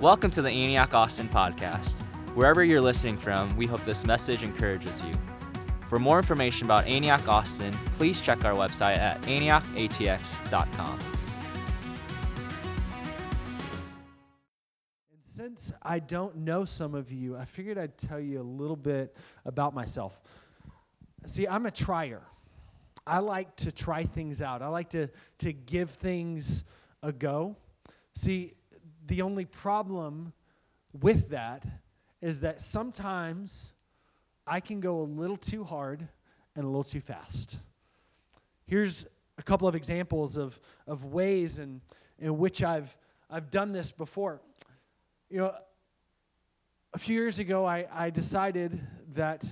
Welcome to the Aniak Austin podcast. Wherever you're listening from, we hope this message encourages you. For more information about Aniak Austin, please check our website at aniakatx.com. And since I don't know some of you, I figured I'd tell you a little bit about myself. See, I'm a trier. I like to try things out. I like to give things a go. See, the only problem with that is that sometimes I can go a little too hard and a little too fast. Here's a couple of examples of ways in which I've done this before. You know, a few years ago, I decided that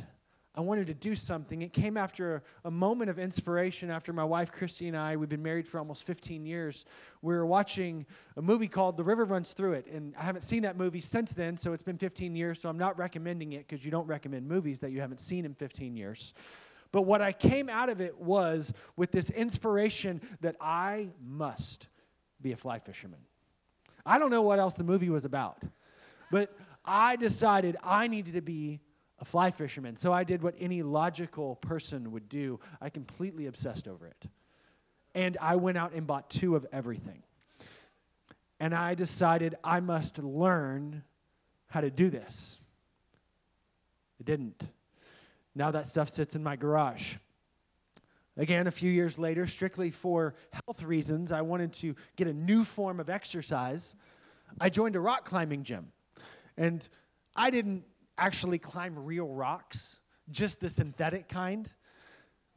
I wanted to do something. It came after a moment of inspiration after my wife, Christy, and I, we've been married for almost 15 years. We were watching a movie called The River Runs Through It, and I haven't seen that movie since then, so it's been 15 years, so I'm not recommending it because you don't recommend movies that you haven't seen in 15 years. But what I came out of it was with this inspiration that I must be a fly fisherman. I don't know what else the movie was about, but I decided I needed to be a fly fisherman. So I did what any logical person would do. I completely obsessed over it. And I went out and bought two of everything. And I decided I must learn how to do this. I didn't. Now that stuff sits in my garage. Again, a few years later, strictly for health reasons, I wanted to get a new form of exercise. I joined a rock climbing gym. And I didn't actually climb real rocks, just the synthetic kind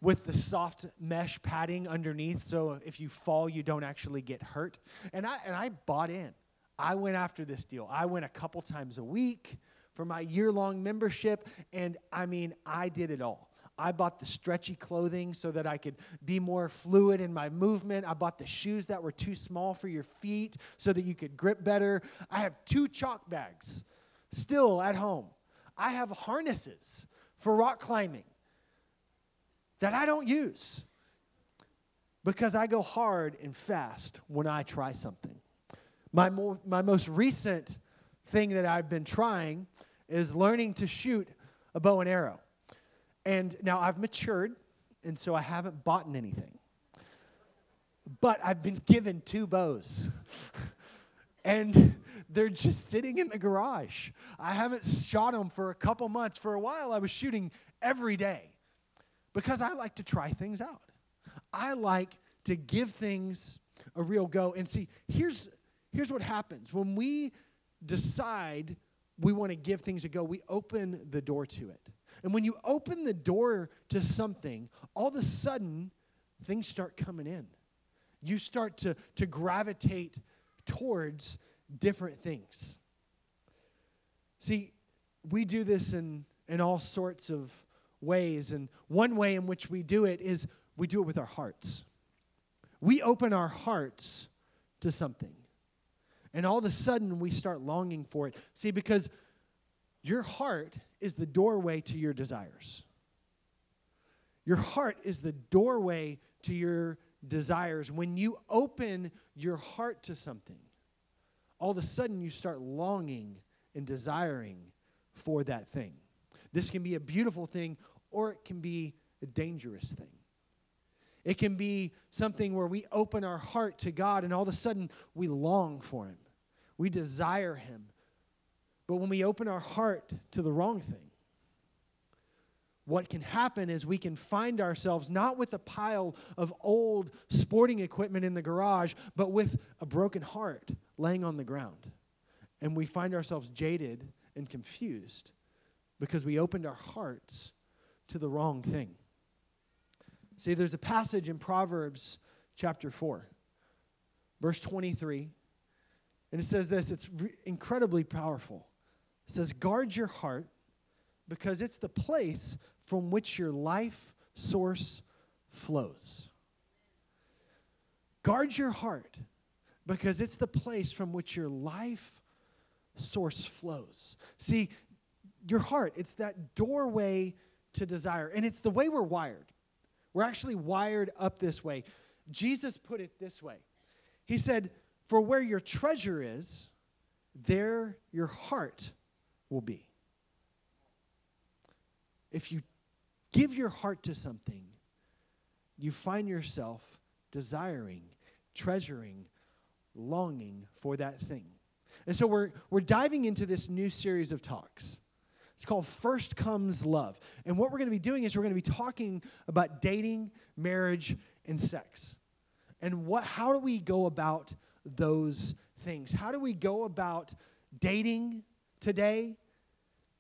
with the soft mesh padding underneath, so if you fall, you don't actually get hurt. And I bought in. I went after this deal. I went a couple times a week for my year-long membership, and I mean, I did it all. I bought the stretchy clothing so that I could be more fluid in my movement. I bought the shoes that were too small for your feet so that you could grip better. I have two chalk bags still at home. I have harnesses for rock climbing that I don't use because I go hard and fast when I try something. My most recent thing that I've been trying is learning to shoot a bow and arrow. And now I've matured, and so I haven't bought anything. But I've been given two bows. And they're just sitting in the garage. I haven't shot them for a couple months. For a while, I was shooting every day because I like to try things out. I like to give things a real go. And see, here's what happens. When we decide we want to give things a go, we open the door to it. And when you open the door to something, all of a sudden, things start coming in. You start to gravitate towards different things. See, we do this in all sorts of ways, and one way in which we do it is we do it with our hearts. We open our hearts to something, and all of a sudden we start longing for it. See, because your heart is the doorway to your desires. Your heart is the doorway to your desires. When you open your heart to something, all of a sudden you start longing and desiring for that thing. This can be a beautiful thing, or it can be a dangerous thing. It can be something where we open our heart to God and all of a sudden we long for Him. We desire Him. But when we open our heart to the wrong thing, what can happen is we can find ourselves not with a pile of old sporting equipment in the garage, but with a broken heart laying on the ground. And we find ourselves jaded and confused because we opened our hearts to the wrong thing. See, there's a passage in Proverbs chapter 4, verse 23, and it says this. It's incredibly powerful. It says, "Guard your heart, because it's the place from which your life source flows." Guard your heart, because it's the place from which your life source flows. See, your heart, it's that doorway to desire. And it's the way we're wired. We're actually wired up this way. Jesus put it this way. He said, "For where your treasure is, there your heart will be. If you give your heart to something, you find yourself desiring, treasuring, longing for that thing. And so we're diving into this new series of talks. It's called First Comes Love. And what we're going to be doing is we're going to be talking about dating, marriage, and sex. And how do we go about those things? How do we go about dating today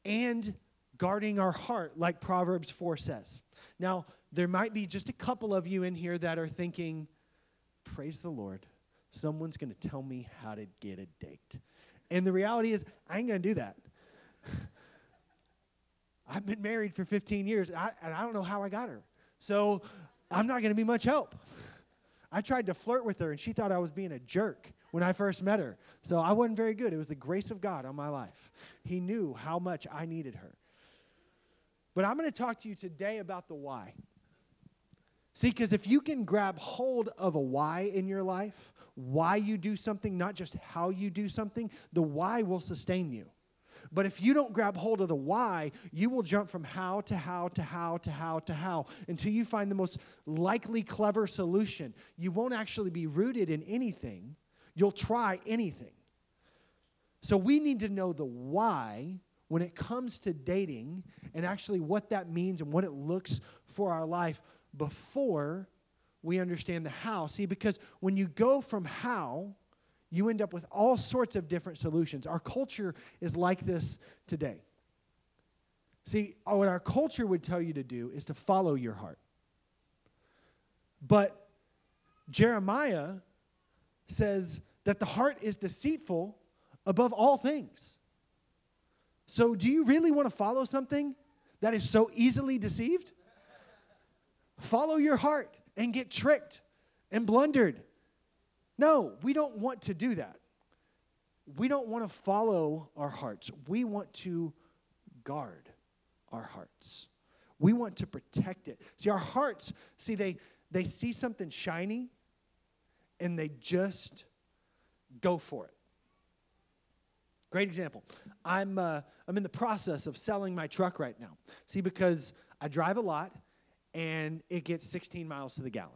and guarding our heart like Proverbs 4 says? Now, there might be just a couple of you in here that are thinking, praise the Lord, someone's going to tell me how to get a date. And the reality is, I ain't going to do that. I've been married for 15 years, and I don't know how I got her. So I'm not going to be much help. I tried to flirt with her, and she thought I was being a jerk when I first met her. So I wasn't very good. It was the grace of God on my life. He knew how much I needed her. But I'm going to talk to you today about the why. See, because if you can grab hold of a why in your life, why you do something, not just how you do something, the why will sustain you. But if you don't grab hold of the why, you will jump from how to how to how to how to how until you find the most likely clever solution. You won't actually be rooted in anything. You'll try anything. So we need to know the why when it comes to dating and actually what that means and what it looks for our life before we understand the how. See, because when you go from how, you end up with all sorts of different solutions. Our culture is like this today. See, what our culture would tell you to do is to follow your heart. But Jeremiah says that the heart is deceitful above all things. So do you really want to follow something that is so easily deceived? Follow your heart and get tricked and blundered. No, we don't want to do that. We don't want to follow our hearts. We want to guard our hearts. We want to protect it. See, our hearts, they see something shiny, and they just go for it. Great example. I'm in the process of selling my truck right now. See, because I drive a lot, and it gets 16 miles to the gallon.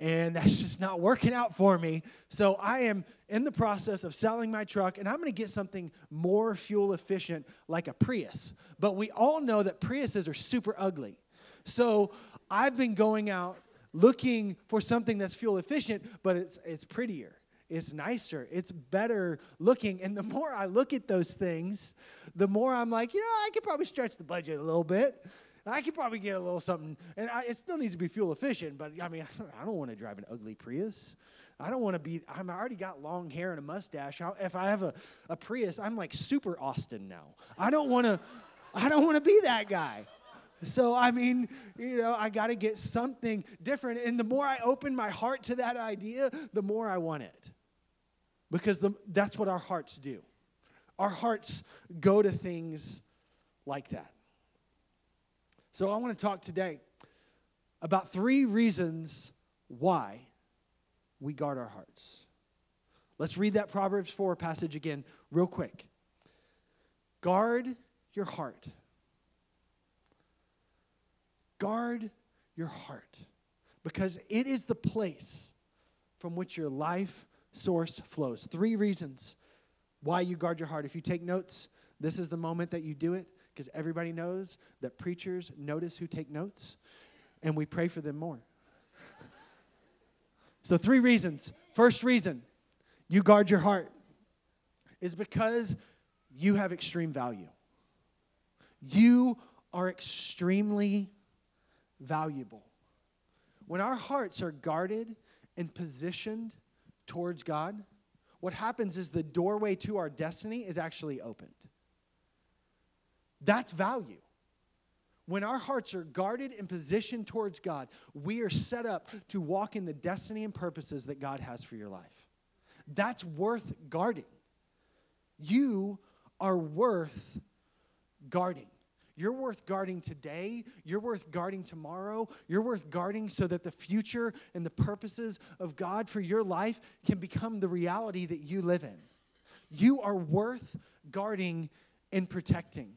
And that's just not working out for me. So I am in the process of selling my truck, and I'm going to get something more fuel efficient like a Prius. But we all know that Priuses are super ugly. So I've been going out looking for something that's fuel efficient, but it's prettier. It's nicer. It's better looking. And the more I look at those things, the more I'm like, I could probably stretch the budget a little bit. I could probably get a little something, and it still needs to be fuel efficient, but I mean, I don't want to drive an ugly Prius. I don't want to be, I already got long hair and a mustache. If I have a Prius, I'm like super Austin now. I don't want to be that guy. So, I mean, I got to get something different, and the more I open my heart to that idea, the more I want it, because that's what our hearts do. Our hearts go to things like that. So I want to talk today about 3 reasons why we guard our hearts. Let's read that Proverbs 4 passage again real quick. Guard your heart. Guard your heart, because it is the place from which your life source flows. 3 reasons why you guard your heart. If you take notes, this is the moment that you do it. Because everybody knows that preachers notice who take notes, and we pray for them more. So 3 reasons. First reason you guard your heart is because you have extreme value. You are extremely valuable. When our hearts are guarded and positioned towards God, what happens is the doorway to our destiny is actually opened. That's value. When our hearts are guarded and positioned towards God, we are set up to walk in the destiny and purposes that God has for your life. That's worth guarding. You are worth guarding. You're worth guarding today. You're worth guarding tomorrow. You're worth guarding so that the future and the purposes of God for your life can become the reality that you live in. You are worth guarding and protecting.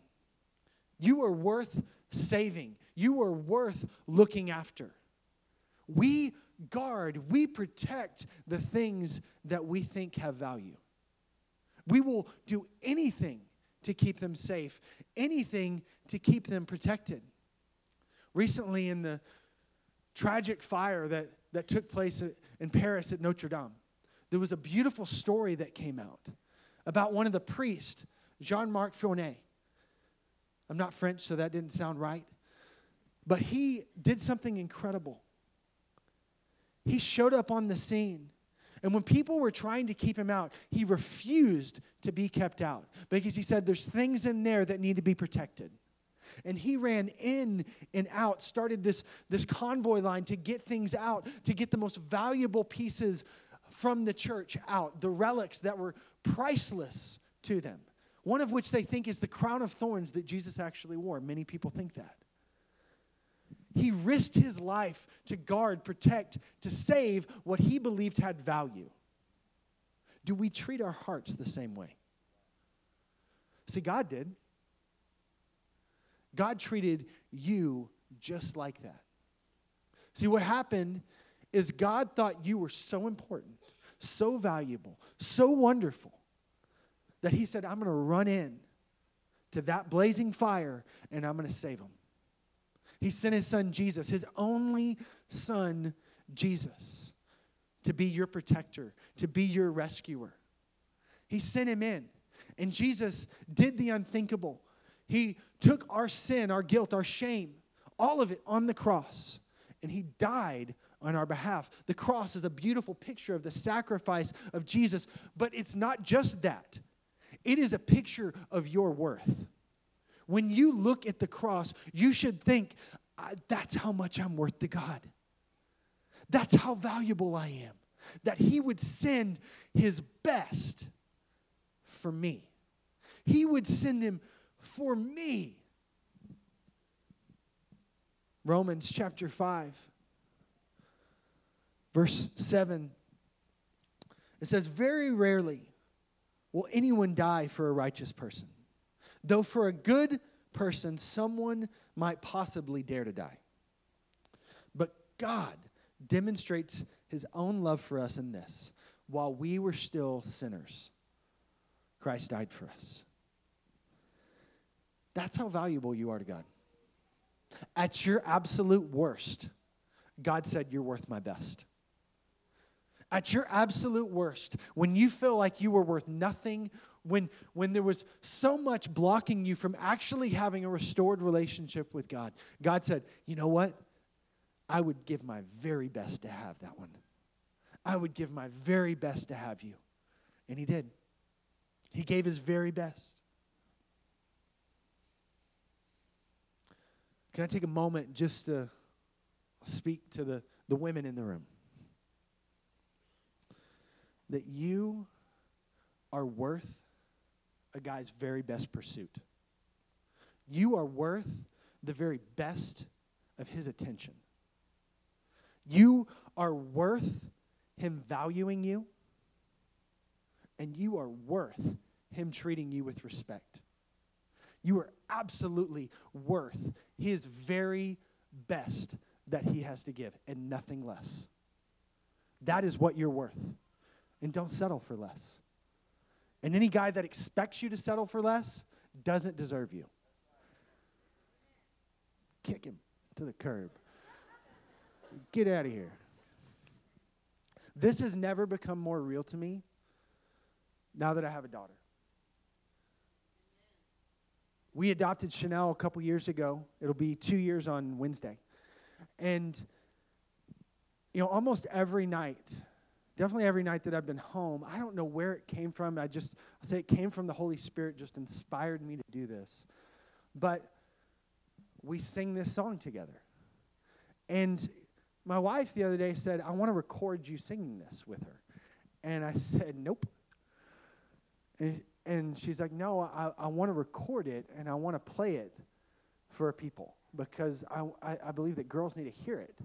You are worth saving. You are worth looking after. We guard, we protect the things that we think have value. We will do anything to keep them safe, anything to keep them protected. Recently, in the tragic fire that took place in Paris at Notre Dame, there was a beautiful story that came out about one of the priests, Jean-Marc Fournet. I'm not French, so that didn't sound right. But he did something incredible. He showed up on the scene. And when people were trying to keep him out, he refused to be kept out because he said there's things in there that need to be protected. And he ran in and out, started this convoy line to get things out, to get the most valuable pieces from the church out, the relics that were priceless to them, one of which they think is the crown of thorns that Jesus actually wore. Many people think that. He risked his life to guard, protect, to save what he believed had value. Do we treat our hearts the same way? See, God did. God treated you just like that. See, what happened is God thought you were so important, so valuable, so wonderful, that he said, I'm going to run in to that blazing fire, and I'm going to save him. He sent his son Jesus, his only son Jesus, to be your protector, to be your rescuer. He sent him in, and Jesus did the unthinkable. He took our sin, our guilt, our shame, all of it on the cross, and he died on our behalf. The cross is a beautiful picture of the sacrifice of Jesus, but it's not just that. It is a picture of your worth. When you look at the cross, you should think, that's how much I'm worth to God. That's how valuable I am. That he would send his best for me. He would send him for me. Romans chapter 5, verse 7. It says, very rarely will anyone die for a righteous person, though for a good person, someone might possibly dare to die. But God demonstrates his own love for us in this. While we were still sinners, Christ died for us. That's how valuable you are to God. At your absolute worst, God said, you're worth my best. At your absolute worst, when you feel like you were worth nothing, when there was so much blocking you from actually having a restored relationship with God, God said, you know what? I would give my very best to have that one. I would give my very best to have you. And he did. He gave his very best. Can I take a moment just to speak to the women in the room? That you are worth a guy's very best pursuit. You are worth the very best of his attention. You are worth him valuing you, and you are worth him treating you with respect. You are absolutely worth his very best that he has to give, and nothing less. That is what you're worth. And don't settle for less. And any guy that expects you to settle for less doesn't deserve you. Kick him to the curb. Get out of here. This has never become more real to me now that I have a daughter. We adopted Chanel a couple years ago. It'll be 2 years on Wednesday. And, you know, almost every night... Definitely every night that I've been home, I don't know where it came from. I'll say it came from the Holy Spirit, just inspired me to do this. But we sing this song together. And my wife the other day said, I want to record you singing this with her. And I said, nope. And she's like, no, I want to record it, and I want to play it for people because I believe that girls need to hear it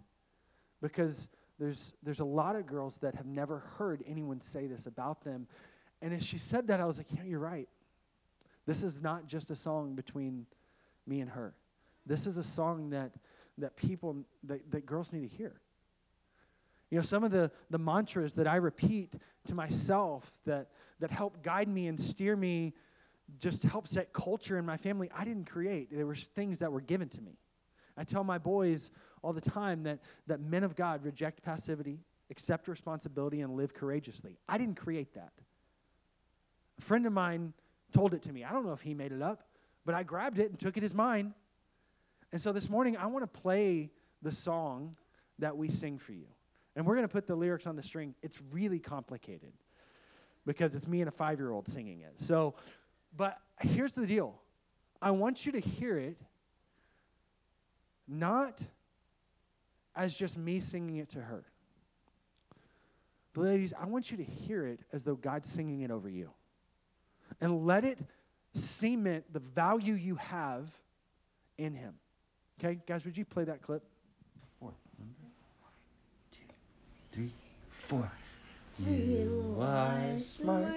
because there's a lot of girls that have never heard anyone say this about them, And as she said that, I was like, yeah, you're right. This is not just a song between me and her. This is a song that people, that girls need to hear. You know, some of the mantras that I repeat to myself that help guide me and steer me just help set culture in my family, I didn't create. There were things that were given to me. I tell my boys all the time that men of God reject passivity, accept responsibility, and live courageously. I didn't create that. A friend of mine told it to me. I don't know if he made it up, but I grabbed it and took it as mine. And so this morning, I want to play the song that we sing for you. And we're going to put the lyrics on the string. It's really complicated because it's me and a 5-year-old singing it. So, but here's the deal. I want you to hear it not as just me singing it to her. But ladies, I want you to hear it as though God's singing it over you. And let it cement the value you have in him. Okay, guys, would you play that clip? 1, 2, 3, 4. You are smart.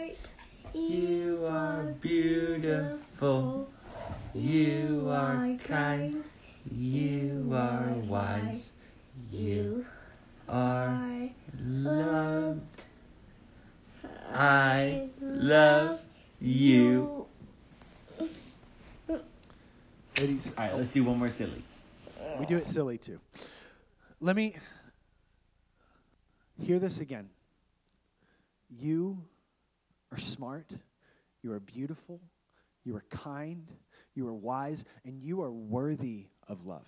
You are beautiful. You are kind. You are wise. You are loved. I love you. Ladies, all right, let's do one more silly. We do it silly too. Let me hear this again. You are smart. You are beautiful. You are kind. You are wise. And you are worthy of love.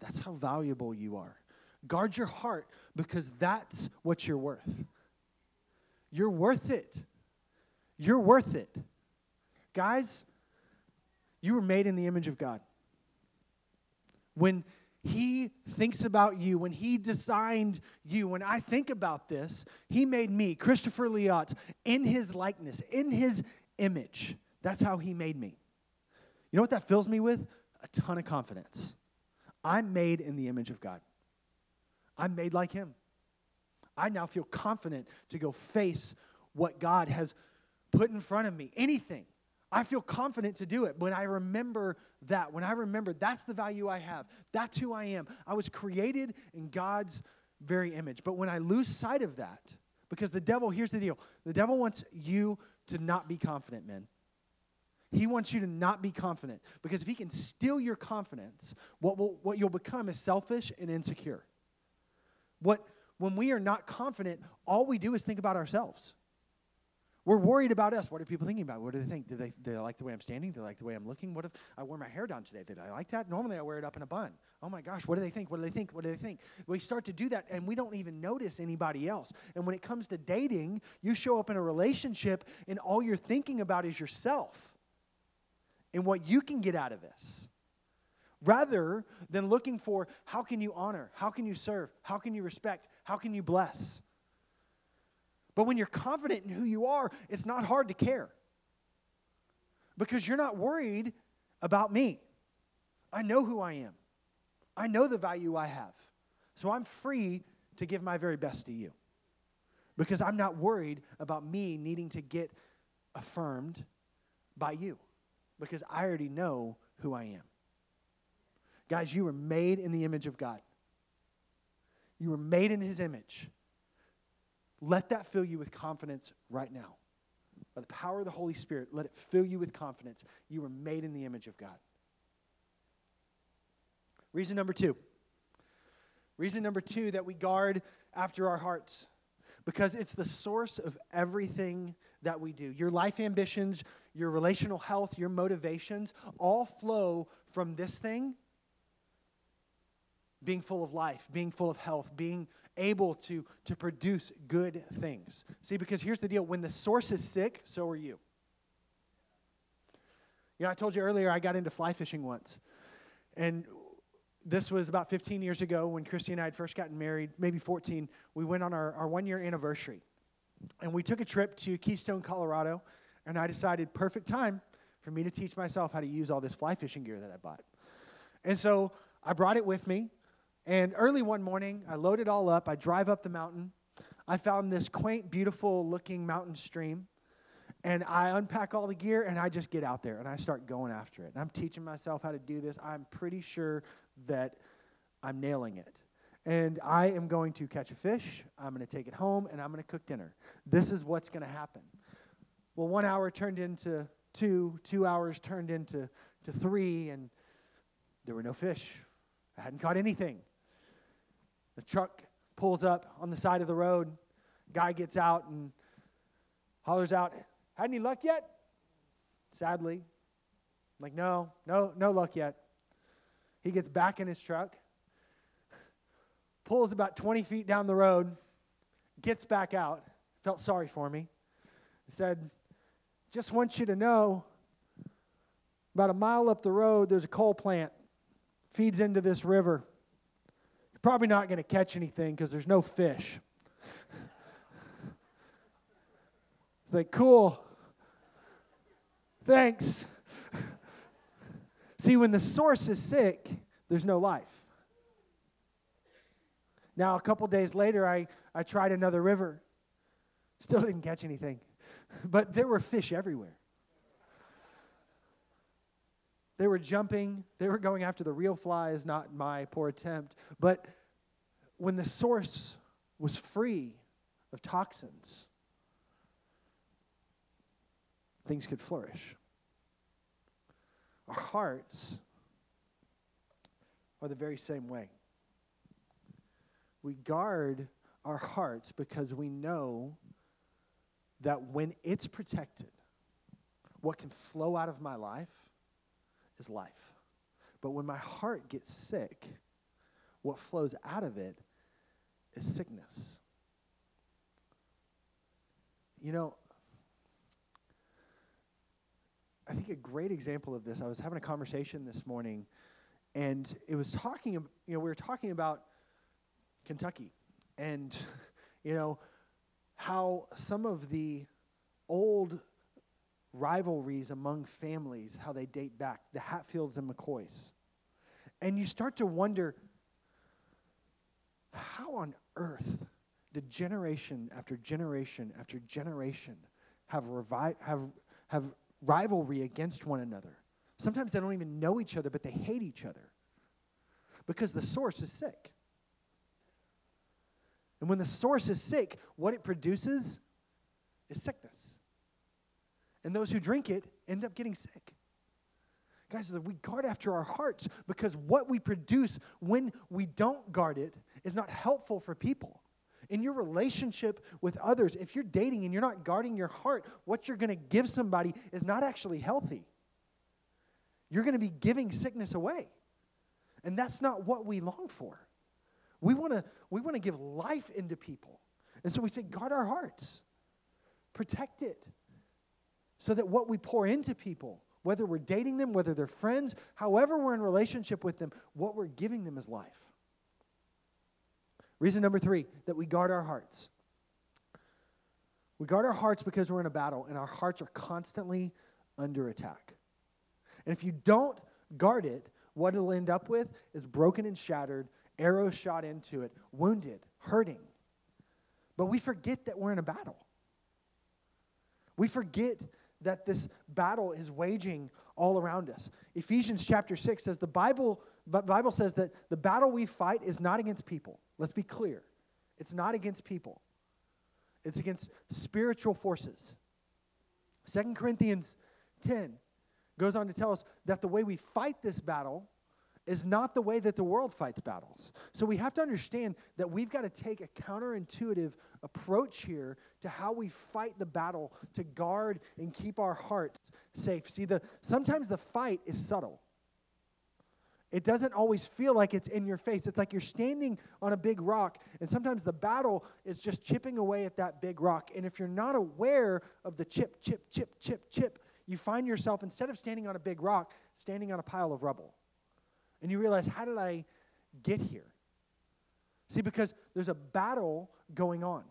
That's how valuable you are. Guard your heart because that's what you're worth. You're worth it. You're worth it. Guys, you were made in the image of God. When he thinks about you, when he designed you, when I think about this, he made me, Christopher Liotts, in his likeness, in his image. That's how he made me. You know what that fills me with? A ton of confidence. I'm made in the image of God. I'm made like him. I now feel confident to go face what God has put in front of me, anything. I feel confident to do it when I remember that. When I remember that's the value I have. That's who I am. I was created in God's very image. But when I lose sight of that, because the devil, here's the deal. The devil wants you to not be confident, men. He wants you to not be confident. Because if he can steal your confidence, what you'll become is selfish and insecure. When we are not confident, all we do is think about ourselves. We're worried about us. What are people thinking about? What do they think? Do they like the way I'm standing? Do they like the way I'm looking? What if I wore my hair down today? Did I like that? Normally I wear it up in a bun. Oh my gosh, what do they think? What do they think? What do they think? We start to do that and we don't even notice anybody else. And when it comes to dating, you show up in a relationship and all you're thinking about is yourself and what you can get out of this. Rather than looking for how can you honor? How can you serve? How can you respect? How can you bless? But when you're confident in who you are, it's not hard to care. Because you're not worried about me. I know who I am. I know the value I have. So I'm free to give my very best to you. Because I'm not worried about me needing to get affirmed by you. Because I already know who I am. Guys, you were made in the image of God. You were made in his image. Let that fill you with confidence right now. By the power of the Holy Spirit, let it fill you with confidence. You were made in the image of God. Reason number 2. Reason number 2 that we guard after our hearts. Because it's the source of everything that we do. Your life ambitions, your relational health, your motivations all flow from this thing. Being full of life, being full of health, being able to produce good things. See, because here's the deal. When the source is sick, so are you. You know, I told you earlier I got into fly fishing once. And this was about 15 years ago when Christy and I had first gotten married, maybe 14. We went on our 1-year anniversary. And we took a trip to Keystone, Colorado. And I decided perfect time for me to teach myself how to use all this fly fishing gear that I bought. And so I brought it with me. And early one morning, I load it all up. I drive up the mountain. I found this quaint, beautiful-looking mountain stream, and I unpack all the gear, and I just get out there, and I start going after it. And I'm teaching myself how to do this. I'm pretty sure that I'm nailing it. And I am going to catch a fish, I'm going to take it home, and I'm going to cook dinner. This is what's going to happen. Well, 1 hour turned into 2 hours turned into 3, and there were no fish. I hadn't caught anything. The truck pulls up on the side of the road. Guy gets out and hollers out, "Had any luck yet?" Sadly, I'm like, no luck yet. He gets back in his truck, pulls about 20 feet down the road, gets back out, felt sorry for me. He said, "Just want you to know, about a mile up the road, there's a coal plant. Feeds into this river. You're probably not going to catch anything because there's no fish." It's like, "Cool. Thanks." See, when the source is sick, there's no life. Now, a couple days later, I tried another river. Still didn't catch anything. But there were fish everywhere. They were jumping. They were going after the real flies, not my poor attempt. But when the source was free of toxins, things could flourish. Our hearts are the very same way. We guard our hearts because we know that when it's protected, what can flow out of my life is life. But when my heart gets sick, what flows out of it is sickness. You know, I think a great example of this, I was having a conversation this morning, and it was talking, we were talking about Kentucky, and, how some of the old rivalries among families, how they date back, the Hatfields and McCoy's. And you start to wonder, how on earth did generation after generation after generation have rivalry against one another? Sometimes they don't even know each other, but they hate each other because the source is sick. And when the source is sick, what it produces is sickness. And those who drink it end up getting sick. Guys, we guard after our hearts because what we produce when we don't guard it is not helpful for people. In your relationship with others, if you're dating and you're not guarding your heart, what you're going to give somebody is not actually healthy. You're going to be giving sickness away. And that's not what we long for. We want to give life into people. And so we say, guard our hearts. Protect it. So that what we pour into people, whether we're dating them, whether they're friends, however we're in relationship with them, what we're giving them is life. Reason number 3, that we guard our hearts. We guard our hearts because we're in a battle, and our hearts are constantly under attack. And if you don't guard it, what it'll end up with is broken and shattered, arrows shot into it, wounded, hurting. But we forget that we're in a battle. We forget that this battle is waging all around us. Ephesians chapter 6 says the Bible says that the battle we fight is not against people. Let's be clear. It's not against people. It's against spiritual forces. 2 Corinthians 10 goes on to tell us that the way we fight this battle is not the way that the world fights battles. So we have to understand that we've got to take a counterintuitive approach here to how we fight the battle, to guard and keep our hearts safe. See, sometimes the fight is subtle. It doesn't always feel like it's in your face. It's like you're standing on a big rock, and sometimes the battle is just chipping away at that big rock. And if you're not aware of the chip, chip, chip, chip, chip, you find yourself, instead of standing on a big rock, standing on a pile of rubble. And you realize, how did I get here? See, because there's a battle going on.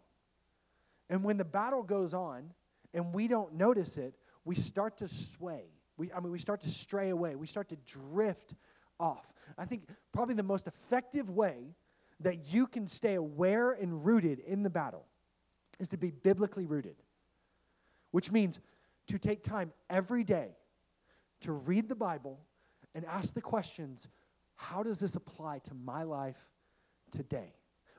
And when the battle goes on and we don't notice it, we start to sway. We start to stray away. We start to drift off. I think probably the most effective way that you can stay aware and rooted in the battle is to be biblically rooted, which means to take time every day to read the Bible and ask the questions, how does this apply to my life today?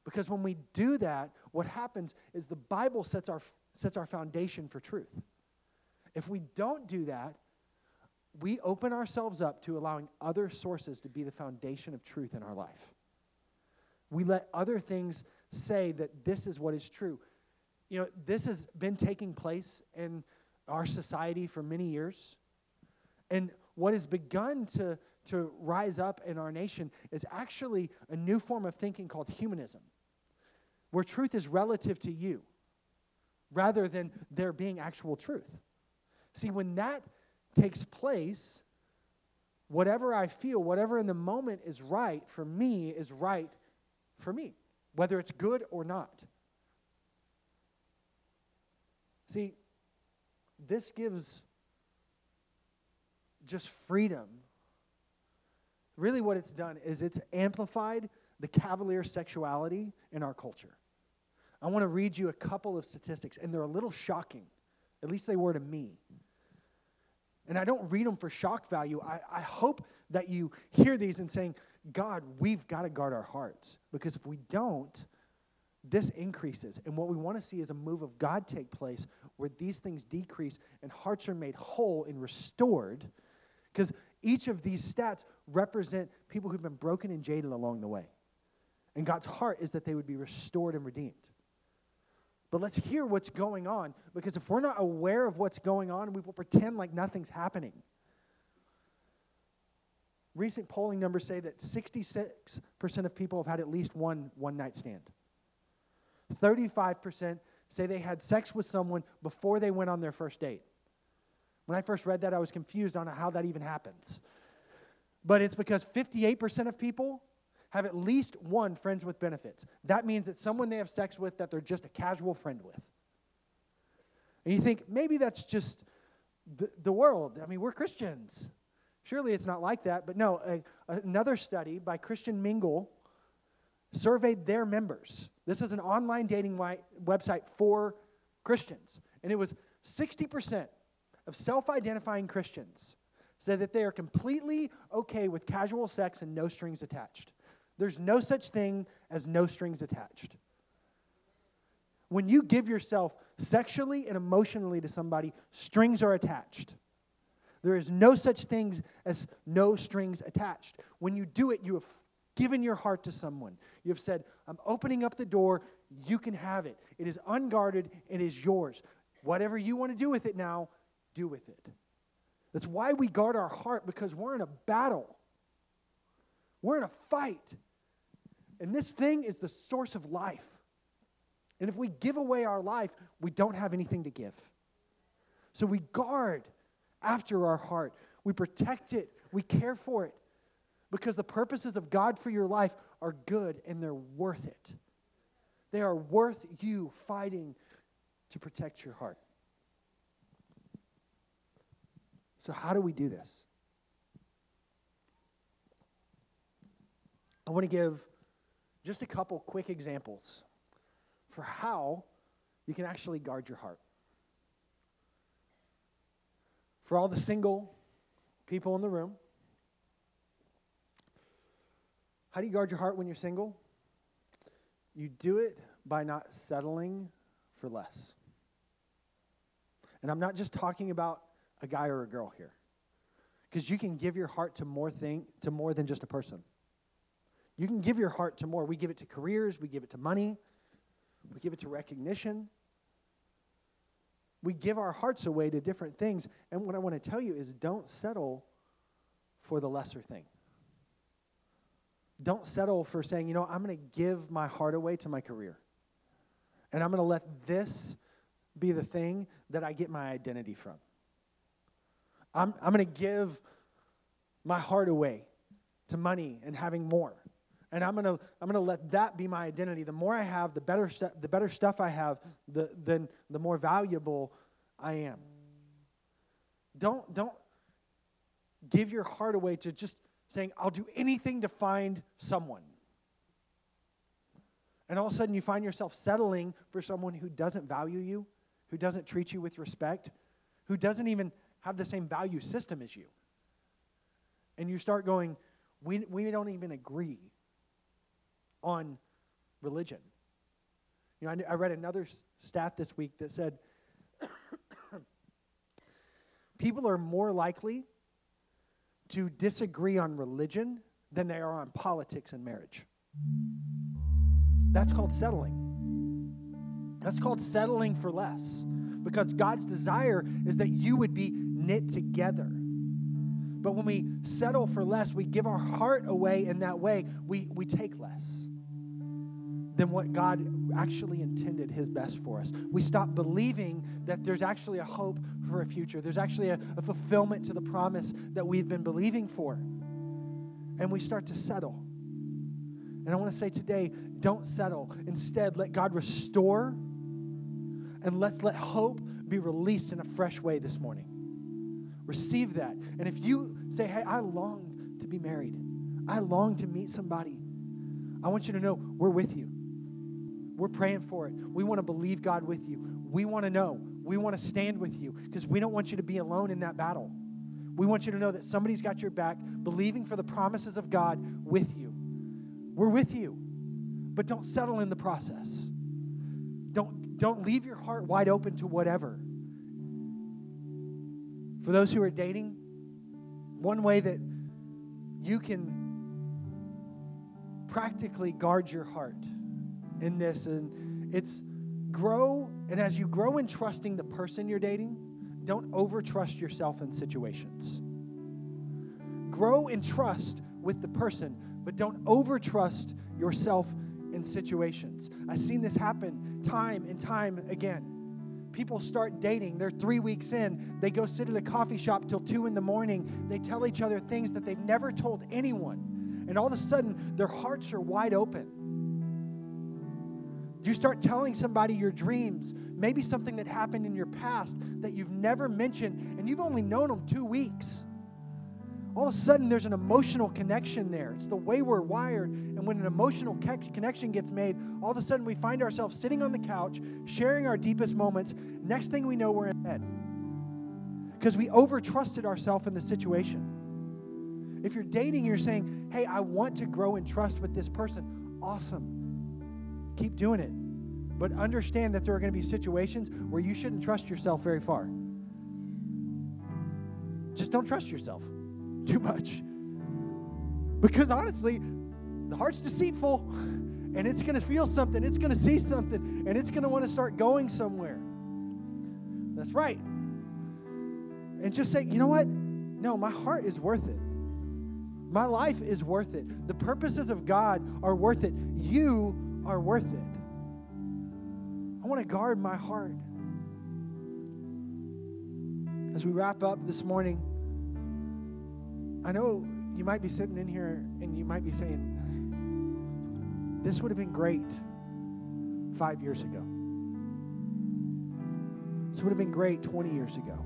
Because when we do that, what happens is the Bible sets our foundation for truth. If we don't do that, we open ourselves up to allowing other sources to be the foundation of truth in our life. We let other things say that this is what is true. You know, this has been taking place in our society for many years. And what has begun to rise up in our nation is actually a new form of thinking called humanism, where truth is relative to you rather than there being actual truth. See, when that takes place, whatever I feel, whatever in the moment is right for me is right for me, whether it's good or not. See, this gives just freedom. Really what it's done is it's amplified the cavalier sexuality in our culture. I want to read you a couple of statistics, and they're a little shocking. At least they were to me. And I don't read them for shock value. I hope that you hear these and saying, God, we've got to guard our hearts. Because if we don't, this increases. And what we want to see is a move of God take place where these things decrease and hearts are made whole and restored. Because each of these stats represent people who've been broken and jaded along the way. And God's heart is that they would be restored and redeemed. But let's hear what's going on, because if we're not aware of what's going on, we will pretend like nothing's happening. Recent polling numbers say that 66% of people have had at least one-night stand. 35% say they had sex with someone before they went on their first date. When I first read that, I was confused on how that even happens. But it's because 58% of people have at least one friends with benefits. That means that someone they have sex with that they're just a casual friend with. And you think, maybe that's just the world. I mean, we're Christians. Surely it's not like that. But no, another study by Christian Mingle surveyed their members. This is an online dating website for Christians. And it was 60% of self-identifying Christians said that they are completely okay with casual sex and no strings attached. There's no such thing as no strings attached. When you give yourself sexually and emotionally to somebody, strings are attached. There is no such thing as no strings attached. When you do it, you have given your heart to someone. You have said, I'm opening up the door, you can have it. It is unguarded, it is yours. Whatever you want to do with it now, do with it. That's why we guard our heart, because we're in a battle. We're in a fight. And this thing is the source of life. And if we give away our life, we don't have anything to give. So we guard after our heart. We protect it. We care for it. Because the purposes of God for your life are good and they're worth it. They are worth you fighting to protect your heart. So how do we do this? I want to give just a couple quick examples for how you can actually guard your heart. For all the single people in the room, how do you guard your heart when you're single? You do it by not settling for less. And I'm not just talking about a guy or a girl here, because you can give your heart to more than just a person. You can give your heart to more. We give it to careers. We give it to money. We give it to recognition. We give our hearts away to different things. And what I want to tell you is don't settle for the lesser thing. Don't settle for saying, you know, I'm going to give my heart away to my career. And I'm going to let this be the thing that I get my identity from. I'm going to give my heart away to money and having more. And I'm gonna let that be my identity. The more I have, the better stuff I have, then the more valuable I am. Don't give your heart away to just saying, I'll do anything to find someone. And all of a sudden you find yourself settling for someone who doesn't value you, who doesn't treat you with respect, who doesn't even have the same value system as you. And you start going, we don't even agree on religion. You know, I read another stat this week that said people are more likely to disagree on religion than they are on politics and marriage. That's called settling. That's called settling for less, because God's desire is that you would be knit together. But when we settle for less, we give our heart away in that way. We take less than what God actually intended his best for us. We stop believing that there's actually a hope for a future. There's actually a fulfillment to the promise that we've been believing for. And we start to settle. And I want to say today, don't settle. Instead, let God restore, and let's let hope be released in a fresh way this morning. Receive that. And if you say, hey, I long to be married, I long to meet somebody, I want you to know we're with you. We're praying for it. We want to believe God with you. We want to know. We want to stand with you, because we don't want you to be alone in that battle. We want you to know that somebody's got your back, believing for the promises of God with you. We're with you, but don't settle in the process. Don't leave your heart wide open to whatever. For those who are dating, one way that you can practically guard your heart in this, and it's grow, and as you grow in trusting the person you're dating, don't over trust yourself in situations. Grow in trust with the person, but don't over trust yourself in situations. I've seen this happen time and time again. People start dating. They're 3 weeks in. They go sit at a coffee shop till 2 a.m. They tell each other things that they've never told anyone. And all of a sudden, their hearts are wide open. You start telling somebody your dreams, maybe something that happened in your past that you've never mentioned, and you've only known them 2 weeks. All of a sudden, there's an emotional connection there. It's the way we're wired, and when an emotional connection gets made, all of a sudden we find ourselves sitting on the couch, sharing our deepest moments. Next thing we know, we're in bed because we over-trusted ourselves in the situation. If you're dating, you're saying, hey, I want to grow in trust with this person. Awesome. Keep doing it, but understand that there are going to be situations where you shouldn't trust yourself very far. Just don't trust yourself too much, because honestly, the heart's deceitful, and it's going to feel something, it's going to see something, and it's going to want to start going somewhere. That's right. And just say, you know what? No, my heart is worth it. My life is worth it. The purposes of God are worth it. You are worth it. I want to guard my heart. As we wrap up this morning, I know you might be sitting in here and you might be saying, this would have been great 5 years ago. This would have been great 20 years ago.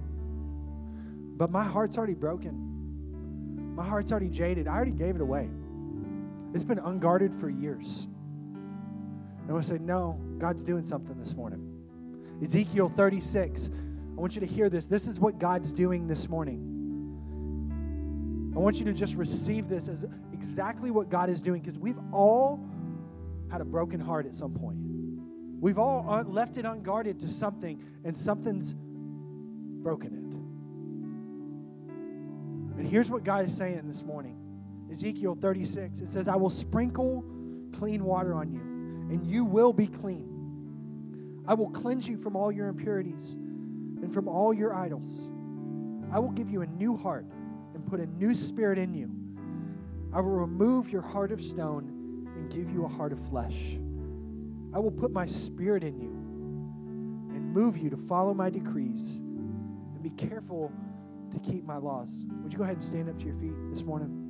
But my heart's already broken. My heart's already jaded. I already gave it away. It's been unguarded for years. And I want to say, no, God's doing something this morning. Ezekiel 36, I want you to hear this. This is what God's doing this morning. I want you to just receive this as exactly what God is doing, because we've all had a broken heart at some point. We've all left it unguarded to something, and something's broken it. And here's what God is saying this morning. Ezekiel 36, it says, I will sprinkle clean water on you, and you will be clean. I will cleanse you from all your impurities and from all your idols. I will give you a new heart and put a new spirit in you. I will remove your heart of stone and give you a heart of flesh. I will put my spirit in you and move you to follow my decrees and be careful to keep my laws. Would you go ahead and stand up to your feet this morning?